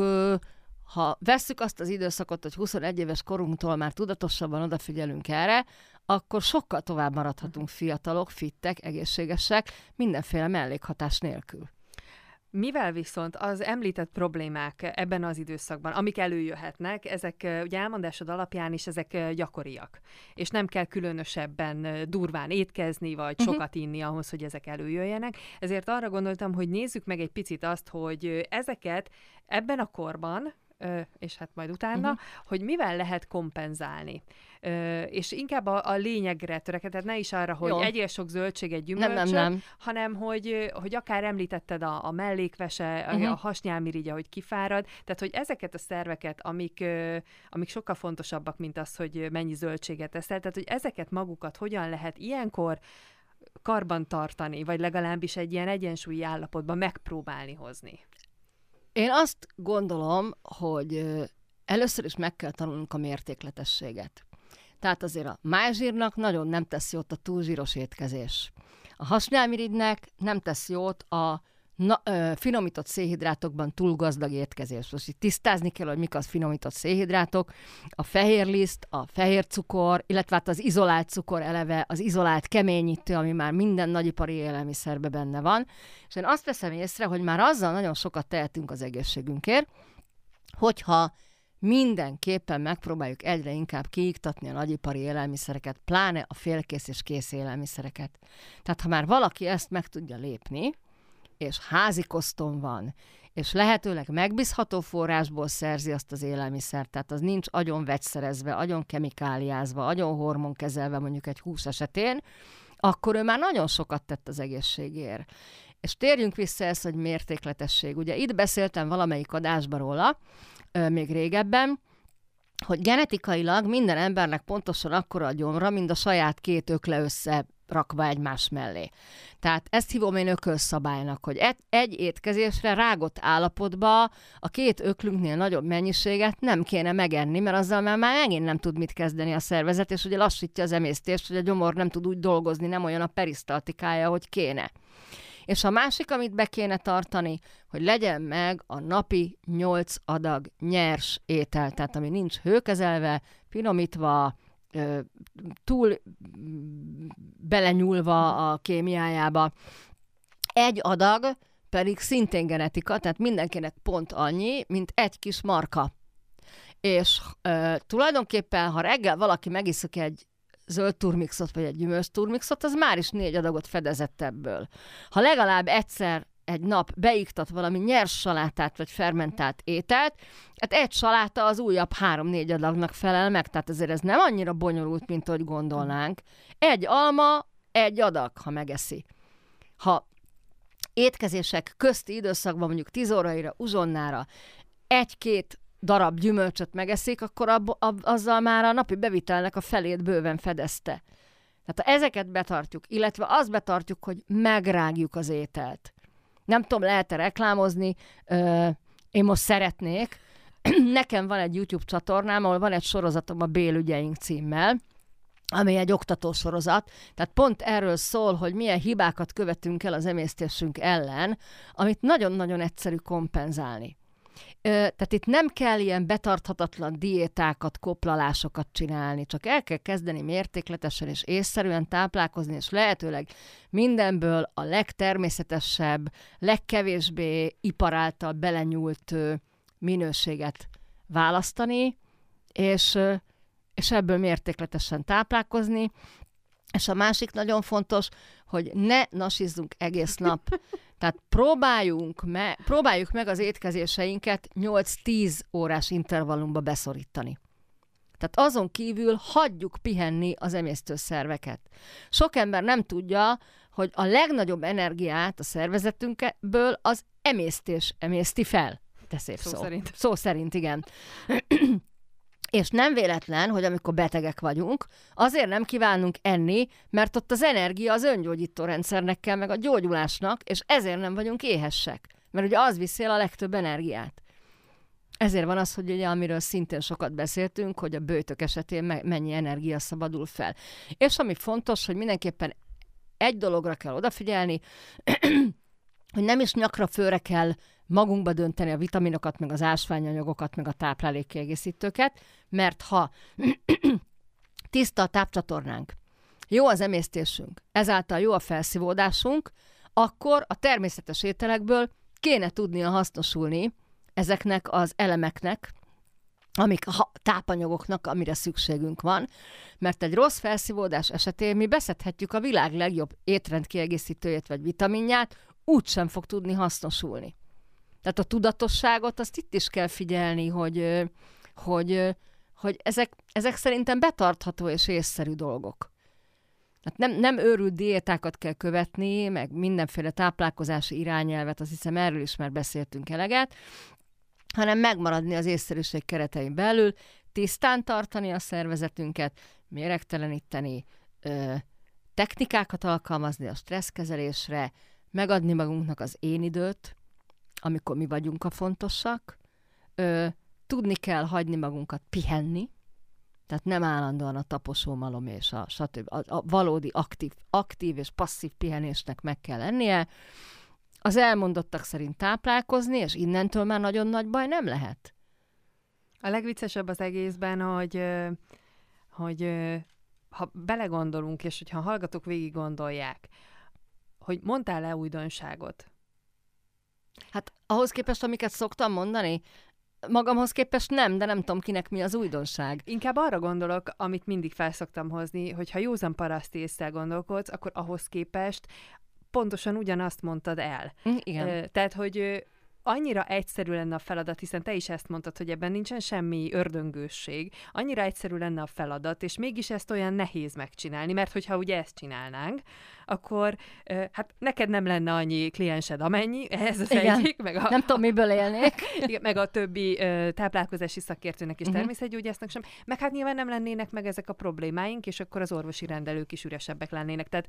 ha vesszük azt az időszakot, hogy 21 éves korunktól már tudatosabban odafigyelünk erre, akkor sokkal tovább maradhatunk fiatalok, fittek, egészségesek, mindenféle mellékhatás nélkül. Mivel viszont az említett problémák ebben az időszakban, amik előjöhetnek, ezek ugye elmondásod alapján is ezek gyakoriak, és nem kell különösebben durván étkezni, vagy sokat inni ahhoz, hogy ezek előjöjjenek. Ezért arra gondoltam, hogy nézzük meg egy picit azt, hogy ezeket ebben a korban, és hát majd utána, hogy mivel lehet kompenzálni. És inkább a lényegre törekedett, ne is arra, hogy egyél sok zöldséget, gyümölcsöt, nem. hanem hogy akár említetted a mellékvese, a hasnyálmirigye, hogy kifárad, tehát hogy ezeket a szerveket, amik sokkal fontosabbak, mint az, hogy mennyi zöldséget eszel, tehát hogy ezeket magukat hogyan lehet ilyenkor karban tartani, vagy legalábbis egy ilyen egyensúlyi állapotban megpróbálni hozni. Én azt gondolom, hogy először is meg kell tanulnunk a mértékletességet. Tehát azért a májzsírnak nagyon nem tesz jót a túlzsíros étkezés. A hasnyálmirigynek nem tesz jót a finomított szénhidrátokban túl gazdag étkezés. Most így tisztázni kell, hogy mik az finomított szénhidrátok, a fehér liszt, a fehér cukor, illetve hát az izolált cukor eleve, az izolált keményítő, ami már minden nagyipari élelmiszerben benne van. És én azt veszem észre, hogy már azzal nagyon sokat tehetünk az egészségünkért, hogyha mindenképpen megpróbáljuk egyre inkább kiiktatni a nagyipari élelmiszereket, pláne a félkész és kész élelmiszereket. Tehát ha már valaki ezt meg tudja lépni, és házi koszton van, és lehetőleg megbízható forrásból szerzi azt az élelmiszert, tehát az nincs agyon vegyszerezve, agyon kemikáliázva, agyon hormonkezelve mondjuk egy hús esetén, akkor ő már nagyon sokat tett az egészségért. És térjünk vissza ezt, hogy mértékletesség. Ugye itt beszéltem valamelyik adásban róla, még régebben, hogy genetikailag minden embernek pontosan akkora a gyomra, mint a saját két ökle összerakva egymás mellé. Tehát ezt hívom én ökölszabálynak, hogy egy étkezésre rágott állapotba a két öklünknél nagyobb mennyiséget nem kéne megenni, mert azzal már megint nem tud mit kezdeni a szervezet, és ugye lassítja az emésztést, hogy a gyomor nem tud úgy dolgozni, nem olyan a perisztaltikája, hogy kéne. És a másik, amit be kéne tartani, hogy legyen meg a napi 8 adag nyers étel, tehát ami nincs hőkezelve, finomítva, túl belenyúlva a kémiájába. Egy adag pedig szintén genetika, tehát mindenkinek pont annyi, mint egy kis marka. És tulajdonképpen, ha reggel valaki megiszik egy zöld turmixot, vagy egy gyümölcs turmixot, az már is 4 adagot fedezett ebből. Ha legalább egyszer egy nap beiktat valami nyers salátát, vagy fermentált ételt, hát egy saláta az újabb 3-4 adagnak felel meg, tehát azért ez nem annyira bonyolult, mint ahogy gondolnánk. Egy alma, egy adag, ha megeszi. Ha étkezések közti időszakban, mondjuk 10 óraira, uzsonnára, 1-2 darab gyümölcsöt megeszik, akkor azzal már a napi bevitelnek a felét bőven fedezte. Tehát ha ezeket betartjuk, illetve azt betartjuk, hogy megrágjuk az ételt. Nem tudom, lehet-e reklámozni, én most szeretnék. Nekem van egy YouTube csatornám, ahol van egy sorozatom a Bélügyeink címmel, ami egy oktatósorozat, tehát pont erről szól, hogy milyen hibákat követünk el az emésztésünk ellen, amit nagyon-nagyon egyszerű kompenzálni. Tehát itt nem kell ilyen betarthatatlan diétákat, koplalásokat csinálni, csak el kell kezdeni mértékletesen és észszerűen táplálkozni, és lehetőleg mindenből a legtermészetesebb, legkevésbé ipar által belenyúlt minőséget választani, és ebből mértékletesen táplálkozni. És a másik nagyon fontos, hogy ne nasizzunk egész nap. Tehát próbáljuk meg az étkezéseinket 8-10 órás intervallumba beszorítani. Tehát azon kívül hagyjuk pihenni az emésztőszerveket. Sok ember nem tudja, hogy a legnagyobb energiát a szervezetünkből az emésztés emészti fel. De szép szó. Szó szerint, igen. És nem véletlen, hogy amikor betegek vagyunk, azért nem kívánunk enni, mert ott az energia az öngyógyító rendszernek kell, meg a gyógyulásnak, és ezért nem vagyunk éhesek, mert ugye az viszi el a legtöbb energiát. Ezért van az, hogy ugye, amiről szintén sokat beszéltünk, hogy a bőtök esetén mennyi energia szabadul fel. És ami fontos, hogy mindenképpen egy dologra kell odafigyelni, hogy nem is nyakra főre kell magunkba dönteni a vitaminokat, meg az ásványanyagokat, meg a táplálékkiegészítőket, mert ha tiszta a tápcsatornánk, jó az emésztésünk, ezáltal jó a felszívódásunk, akkor a természetes ételekből kéne tudnia hasznosulni ezeknek az elemeknek, amik tápanyagoknak, amire szükségünk van, mert egy rossz felszívódás esetén mi beszedhetjük a világ legjobb étrendkiegészítőjét vagy vitaminját, úgysem fog tudni hasznosulni. Tehát a tudatosságot, azt itt is kell figyelni, hogy ezek szerintem betartható és észszerű dolgok. Hát nem őrült diétákat kell követni, meg mindenféle táplálkozási irányelvet, azt hiszem erről is már beszéltünk eleget, hanem megmaradni az észszerűség keretein belül, tisztán tartani a szervezetünket, méregteleníteni, technikákat alkalmazni a stresszkezelésre, megadni magunknak az én időt, amikor mi vagyunk a fontosak, tudni kell hagyni magunkat pihenni, tehát nem állandóan a taposómalom és a stb. A valódi aktív és passzív pihenésnek meg kell lennie. Az elmondottak szerint táplálkozni, és innentől már nagyon nagy baj nem lehet. A legviccesebb az egészben, hogy ha belegondolunk, és hogyha hallgatók végig gondolják, hogy mondtál-e újdonságot? Hát ahhoz képest, amiket szoktam mondani, magamhoz képest nem, de nem tudom, kinek mi az újdonság. Inkább arra gondolok, amit mindig felszoktam hozni, hogy ha józan paraszti ésszel gondolkodsz, akkor ahhoz képest pontosan ugyanazt mondtad el. Igen. Tehát, hogy annyira egyszerű lenne a feladat, hiszen te is ezt mondtad, hogy ebben nincsen semmi ördöngősség, annyira egyszerű lenne a feladat, és mégis ezt olyan nehéz megcsinálni, mert hogyha ugye ezt csinálnánk, akkor hát neked nem lenne annyi kliensed, amennyi, ez az igen. Egyik, meg a... Nem tudom, miből élnék. Meg a többi táplálkozási szakértőnek és természetgyógyásznak sem, meg hát nyilván nem lennének meg ezek a problémáink, és akkor az orvosi rendelők is üresebbek lennének. Tehát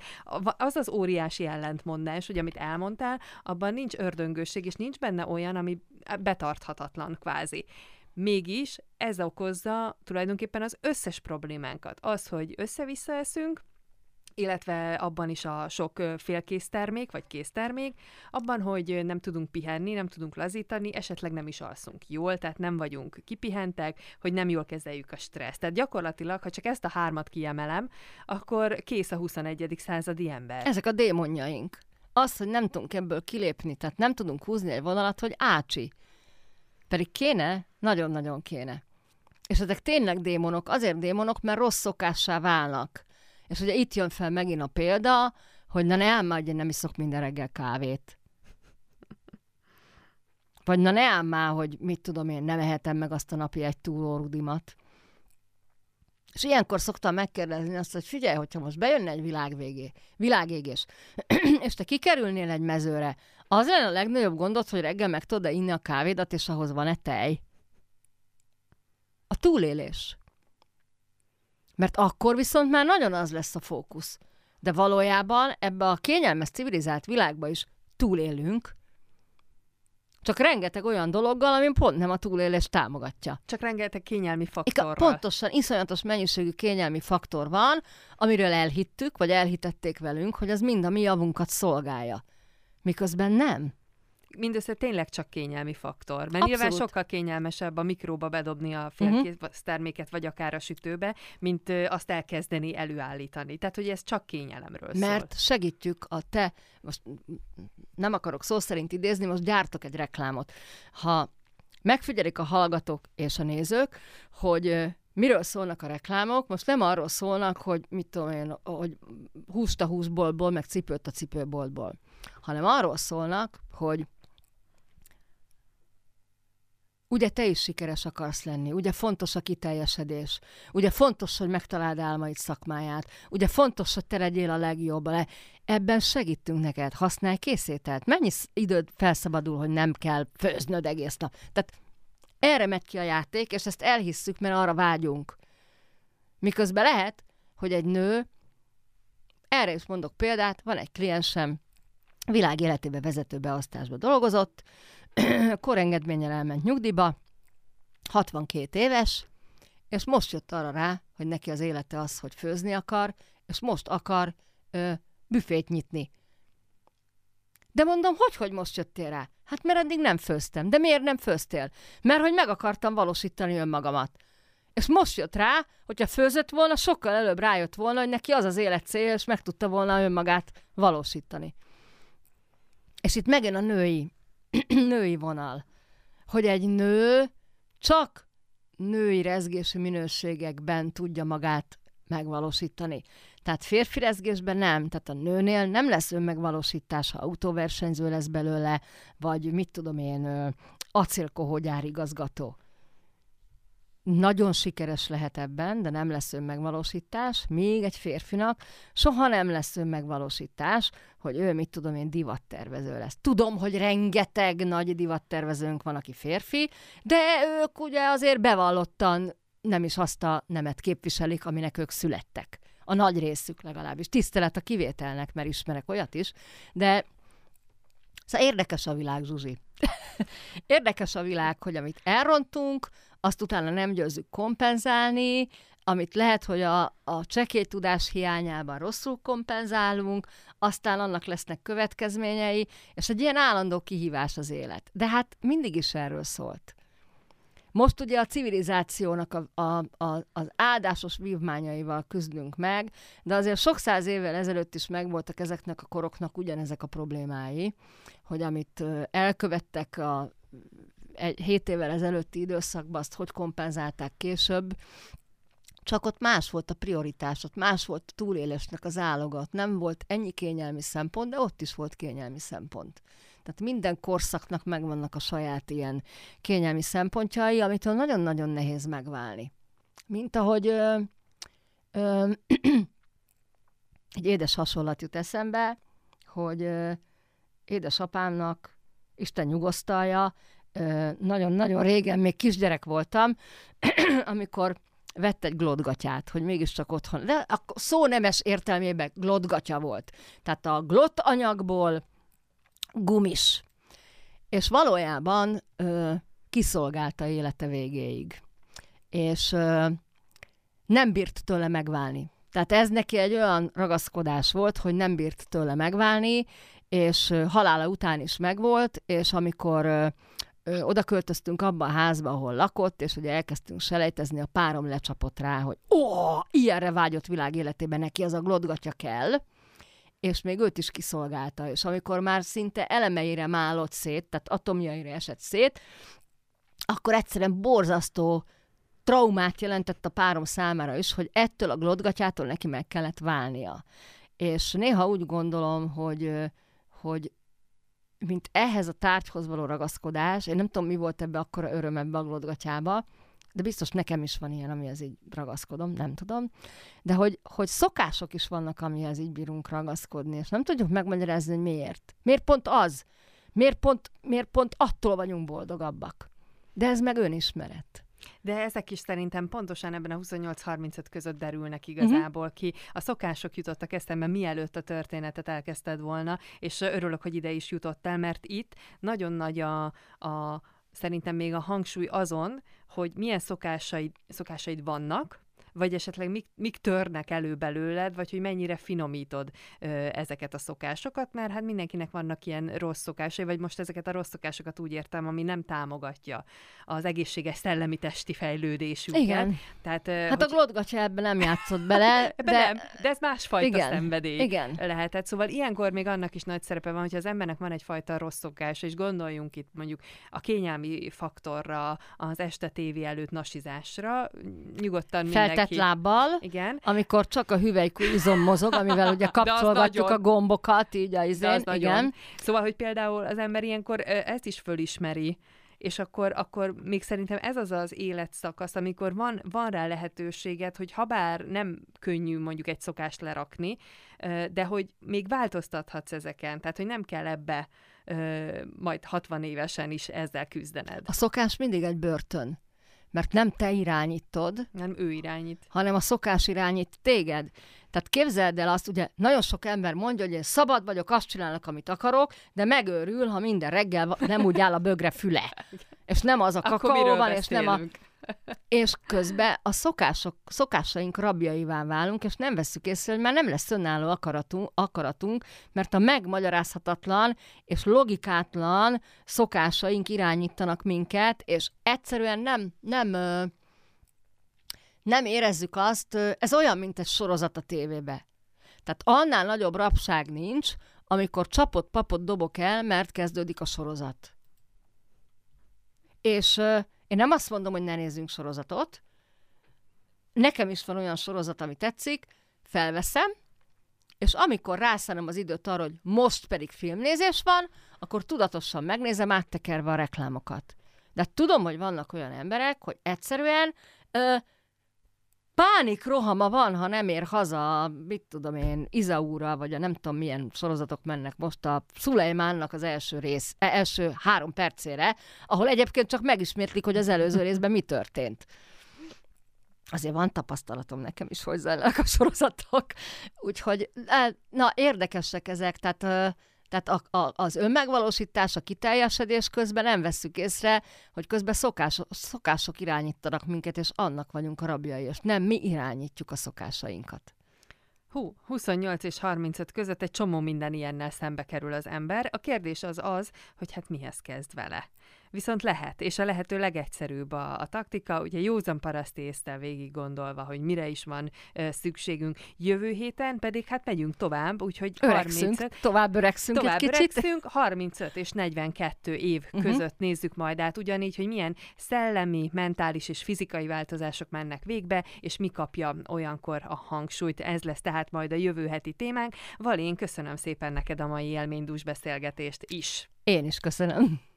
az az óriási ellentmondás, hogy amit elmondtál, abban nincs ördöngősség, és nincs benne olyan, ami betarthatatlan kvázi. Mégis ez okozza tulajdonképpen az összes problémánkat. Az, hogy össze-vissza eszünk, illetve abban is a sok félkésztermék, vagy késztermék, abban, hogy nem tudunk pihenni, nem tudunk lazítani, esetleg nem is alszunk jól, tehát nem vagyunk kipihentek, hogy nem jól kezeljük a stresszt. Tehát gyakorlatilag, ha csak ezt a hármat kiemelem, akkor kész a 21. századi ember. Ezek a démonjaink. Az, hogy nem tudunk ebből kilépni, tehát nem tudunk húzni egy vonalat, hogy ácsi. Pedig kéne, nagyon-nagyon kéne. És ezek tényleg démonok, azért démonok, mert rossz szokássá válnak. És ugye itt jön fel megint a példa, hogy na ne ám már, hogy én nem iszok minden reggel kávét. Vagy na ne ám már, hogy mit tudom én, nem ehetem meg azt a napi egy túlórudimat. És ilyenkor szoktam megkérdezni azt, hogy figyelj, hogyha most bejönne egy világégés, és te kikerülnél egy mezőre, az lenne a legnagyobb gondod, hogy reggel meg tudod-e inni a kávédat, és ahhoz van-e tej? A túlélés. Mert akkor viszont már nagyon az lesz a fókusz. De valójában ebbe a kényelmes, civilizált világba is túlélünk, csak rengeteg olyan dologgal, ami pont nem a túlélést támogatja. Csak rengeteg kényelmi faktorral. Pontosan, iszonyatos mennyiségű kényelmi faktor van, amiről elhittük, vagy elhitették velünk, hogy az mind a mi javunkat szolgálja. Miközben nem. Mindössze tényleg csak kényelmi faktor. Mert abszolút. Nyilván sokkal kényelmesebb a mikróba bedobni a félkészterméket, vagy akár a sütőbe, mint azt elkezdeni előállítani. Tehát, hogy ez csak kényelemről szól. Mert segítjük a te, most nem akarok szó szerint idézni, most gyártok egy reklámot. Ha megfigyelik a hallgatók és a nézők, hogy miről szólnak a reklámok, most nem arról szólnak, hogy mit tudom én, hogy húst a húsboltból, meg cipőt a cipőboltból, hanem arról szólnak, hogy ugye te is sikeres akarsz lenni, ugye fontos a kiteljesedés, ugye fontos, hogy megtaláld álmaid szakmáját, ugye fontos, hogy te legyél a legjobb, ebben segítünk neked, használj készételt, mennyi időd felszabadul, hogy nem kell főznöd egész nap. Tehát erre megy ki a játék, és ezt elhisszük, mert arra vágyunk. Miközben lehet, hogy egy nő, erre is mondok példát, van egy kliensem, világ életébe vezető beosztásba dolgozott, korengedménnyel elment nyugdíjba, 62 éves, és most jött arra rá, hogy neki az élete az, hogy főzni akar, és most akar büfét nyitni. De mondom, hogy most jöttél rá? Hát mert eddig nem főztem. De miért nem főztél? Mert hogy meg akartam valósítani önmagamat. És most jött rá, hogyha főzött volna, sokkal előbb rájött volna, hogy neki az az élet célja, és meg tudta volna önmagát valósítani. És itt megint a női női vonal. Hogy egy nő csak női rezgési minőségekben tudja magát megvalósítani. Tehát férfi rezgésben nem, tehát a nőnél nem lesz önmegvalósítás, ha autóversenyző lesz belőle, vagy mit tudom én, acélkohógyár igazgató. Nagyon sikeres lehet ebben, de nem lesz önmegvalósítás, még egy férfinak soha nem lesz önmegvalósítás, hogy ő, mit tudom én, divattervező lesz. Tudom, hogy rengeteg nagy divattervezőnk van, aki férfi, de ők ugye azért bevallottan nem is azt a nemet képviselik, aminek ők születtek. A nagy részük legalábbis. Tisztelet a kivételnek, mert ismerek olyat is, de szóval érdekes a világ, Zsuzsi. Érdekes a világ, hogy amit elrontunk, azt utána nem győzzük kompenzálni, amit lehet, hogy a csekély tudás hiányában rosszul kompenzálunk, aztán annak lesznek következményei, és egy ilyen állandó kihívás az élet. De hát mindig is erről szólt. Most ugye a civilizációnak az áldásos vívmányaival küzdünk meg, de azért sok száz évvel ezelőtt is megvoltak ezeknek a koroknak ugyanezek a problémái, hogy amit elkövettek a 7 évvel ezelőtti időszakban, azt hogy kompenzálták később, csak ott más volt a prioritás, ott más volt a túlélésnek az állaga, ott nem volt ennyi kényelmi szempont, de ott is volt kényelmi szempont. Tehát minden korszaknak megvannak a saját ilyen kényelmi szempontjai, amitől nagyon-nagyon nehéz megválni. Mint ahogy egy édes hasonlat jut eszembe, hogy édesapámnak, Isten nyugosztalja, nagyon-nagyon régen, még kisgyerek voltam, amikor vett egy glotgatyát, hogy mégiscsak otthon. De a szó nemes értelmében glotgatya volt. Tehát a glott anyagból gumis. És valójában kiszolgálta élete végéig. És nem bírt tőle megválni. Tehát ez neki egy olyan ragaszkodás volt, hogy nem bírt tőle megválni, és halála után is megvolt, és amikor oda költöztünk abba a házba, ahol lakott, és ugye elkezdtünk selejtezni, a párom lecsapott rá, hogy ilyenre vágyott világ életében, neki az a glotgatya kell, és még őt is kiszolgálta, és amikor már szinte elemeire málott szét, tehát atomjaira esett szét, akkor egyszerűen borzasztó traumát jelentett a párom számára is, hogy ettől a glotgatyától neki meg kellett válnia. És néha úgy gondolom, hogy mint ehhez a tárgyhoz való ragaszkodás, én nem tudom, mi volt ebbe akkora öröm ebbe a glotgatyába, de biztos nekem is van ilyen, amihez így ragaszkodom, nem tudom. De hogy szokások is vannak, amihez így bírunk ragaszkodni, és nem tudjuk megmagyarázni, hogy miért. Miért pont az? Miért pont attól vagyunk boldogabbak? De ez meg önismeret. De ezek is szerintem pontosan ebben a 28-35 között derülnek igazából ki. A szokások jutottak eszembe, mielőtt a történetet elkezdted volna, és örülök, hogy ide is jutottál, mert itt nagyon nagy szerintem még a hangsúly azon, hogy milyen szokásaid vannak, vagy esetleg mik törnek elő belőled, vagy hogy mennyire finomítod ezeket a szokásokat, mert hát mindenkinek vannak ilyen rossz szokásai, vagy most ezeket a rossz szokásokat úgy értem, ami nem támogatja az egészséges szellemi-testi fejlődésünket. Igen. Tehát, hát a glotgatya ebben nem játszott bele. De ez másfajta szenvedély lehetett. Szóval ilyenkor még annak is nagy szerepe van, hogyha az embernek van egyfajta rossz szokása, és gondoljunk itt mondjuk a kényelmi faktorra, az este tévé előtt nasizásra, nyugodtan mindenki. Lábbal, igen. Amikor csak a hüvelykújizom mozog, amivel ugye kapcsolgatjuk a gombokat, így a izén, igen. Szóval, hogy például az ember ilyenkor ezt is fölismeri, és akkor még szerintem ez az az életszakasz, amikor van rá lehetőséget, hogy habár nem könnyű mondjuk egy szokást lerakni, de hogy még változtathatsz ezeken, tehát hogy nem kell ebbe majd 60 évesen is ezzel küzdened. A szokás mindig egy börtön. Mert nem te irányítod. Nem ő irányít. Hanem a szokás irányít téged. Tehát képzeld el azt, ugye nagyon sok ember mondja, hogy én szabad vagyok, azt csinálok, amit akarok, de megőrül, ha minden reggel nem úgy áll a bögre füle. És nem az a kakaó van, és nem a... És közben a szokásaink rabjaivá válunk, és nem vesszük észre, hogy már nem lesz önálló akaratunk, mert a megmagyarázhatatlan és logikátlan szokásaink irányítanak minket, és egyszerűen nem érezzük azt, ez olyan, mint egy sorozat a tévébe. Tehát annál nagyobb rabság nincs, amikor csapott papot dobok el, mert kezdődik a sorozat. És én nem azt mondom, hogy ne nézzünk sorozatot. Nekem is van olyan sorozat, ami tetszik, felveszem, és amikor rászállom az időt arra, hogy most pedig filmnézés van, akkor tudatosan megnézem, áttekerve a reklámokat. De tudom, hogy vannak olyan emberek, hogy egyszerűen pánikrohama van, ha nem ér haza, mit tudom én, Izaúra, vagy a nem tudom milyen sorozatok mennek most a Szulejmánnak az első 3 percére, ahol egyébként csak megismétlik, hogy az előző részben mi történt. Azért van tapasztalatom nekem is, hogy zajlanak a sorozatok. Úgyhogy, na, érdekesek ezek, tehát az önmegvalósítás, a kiteljesedés közben nem vesszük észre, hogy közben szokások irányítanak minket, és annak vagyunk a rabjai, és nem mi irányítjuk a szokásainkat. 28 és 35 között egy csomó minden ilyennel szembe kerül az ember. A kérdés az, hogy hát mihez kezd vele. Viszont lehet, és a lehető legegyszerűbb a taktika, ugye józan paraszti észre végig gondolva, hogy mire is van szükségünk. Jövő héten pedig hát megyünk tovább, úgyhogy tovább öregszünk, 35 és 42 év között nézzük majd át, ugyanígy, hogy milyen szellemi, mentális és fizikai változások mennek végbe, és mi kapja olyankor a hangsúlyt. Ez lesz tehát majd a jövő heti témánk. Vali, én köszönöm szépen neked a mai élménydús beszélgetést is. Én is köszönöm.